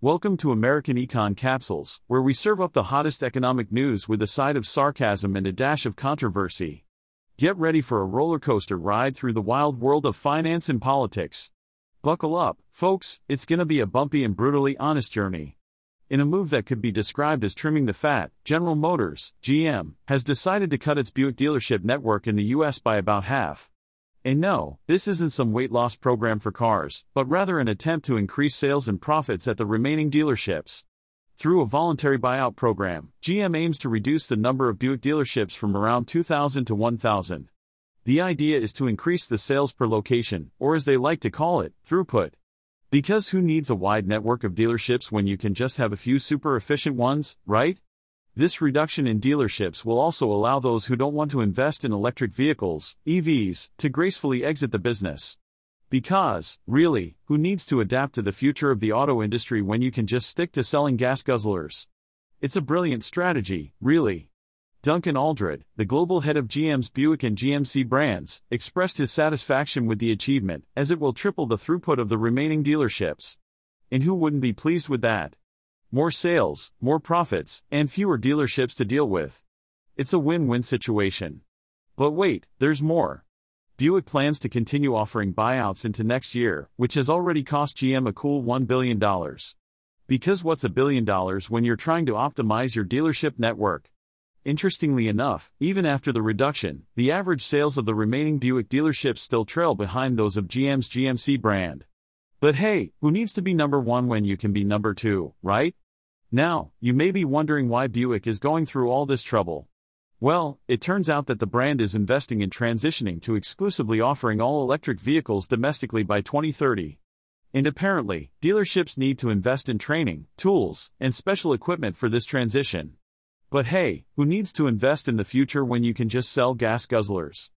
Welcome to American Econ Capsules, where we serve up the hottest economic news with a side of sarcasm and a dash of controversy. Get ready for a roller coaster ride through the wild world of finance and politics. Buckle up, folks, it's gonna be a bumpy and brutally honest journey. In a move that could be described as trimming the fat, General Motors, GM, has decided to cut its Buick dealership network in the U.S. by about half. And no, this isn't some weight loss program for cars, but rather an attempt to increase sales and profits at the remaining dealerships. Through a voluntary buyout program, GM aims to reduce the number of Buick dealerships from around 2,000 to 1,000. The idea is to increase the sales per location, or as they like to call it, throughput. Because who needs a wide network of dealerships when you can just have a few super efficient ones, right? This reduction in dealerships will also allow those who don't want to invest in electric vehicles, EVs, to gracefully exit the business. Because, really, who needs to adapt to the future of the auto industry when you can just stick to selling gas guzzlers? It's a brilliant strategy, really. Duncan Aldred, the global head of GM's Buick and GMC brands, expressed his satisfaction with the achievement, as it will triple the throughput of the remaining dealerships. And who wouldn't be pleased with that? More sales, more profits, and fewer dealerships to deal with. It's a win-win situation. But wait, there's more. Buick plans to continue offering buyouts into next year, which has already cost GM a cool $1 billion. Because what's $1 billion when you're trying to optimize your dealership network? Interestingly enough, even after the reduction, the average sales of the remaining Buick dealerships still trail behind those of GM's GMC brand. But hey, who needs to be number one when you can be number two, right? Now, you may be wondering why Buick is going through all this trouble. Well, it turns out that the brand is investing in transitioning to exclusively offering all-electric vehicles domestically by 2030. And apparently, dealerships need to invest in training, tools, and special equipment for this transition. But hey, who needs to invest in the future when you can just sell gas guzzlers?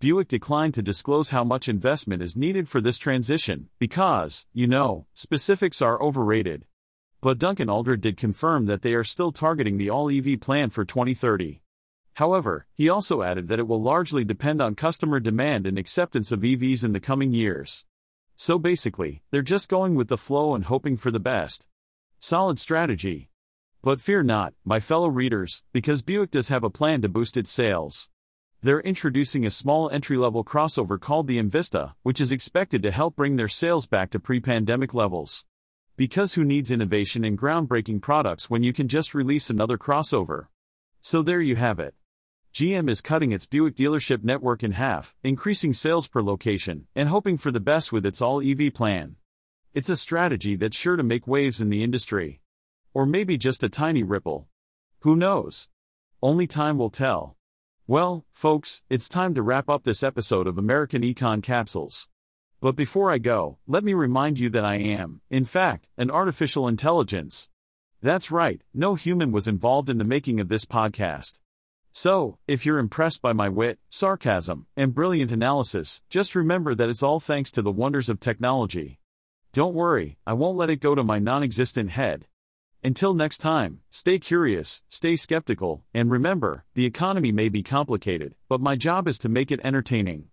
Buick declined to disclose how much investment is needed for this transition, because, you know, specifics are overrated. But Duncan Aldred did confirm that they are still targeting the all-EV plan for 2030. However, he also added that it will largely depend on customer demand and acceptance of EVs in the coming years. So basically, they're just going with the flow and hoping for the best. Solid strategy. But fear not, my fellow readers, because Buick does have a plan to boost its sales. They're introducing a small entry-level crossover called the Invista, which is expected to help bring their sales back to pre-pandemic levels. Because who needs innovation and groundbreaking products when you can just release another crossover? So there you have it. GM is cutting its Buick dealership network in half, increasing sales per location, and hoping for the best with its all-EV plan. It's a strategy that's sure to make waves in the industry. Or maybe just a tiny ripple. Who knows? Only time will tell. Well, folks, it's time to wrap up this episode of American Econ Capsules. But before I go, let me remind you that I am, in fact, an artificial intelligence. That's right, no human was involved in the making of this podcast. So, if you're impressed by my wit, sarcasm, and brilliant analysis, just remember that it's all thanks to the wonders of technology. Don't worry, I won't let it go to my non-existent head. Until next time, stay curious, stay skeptical, and remember, the economy may be complicated, but my job is to make it entertaining.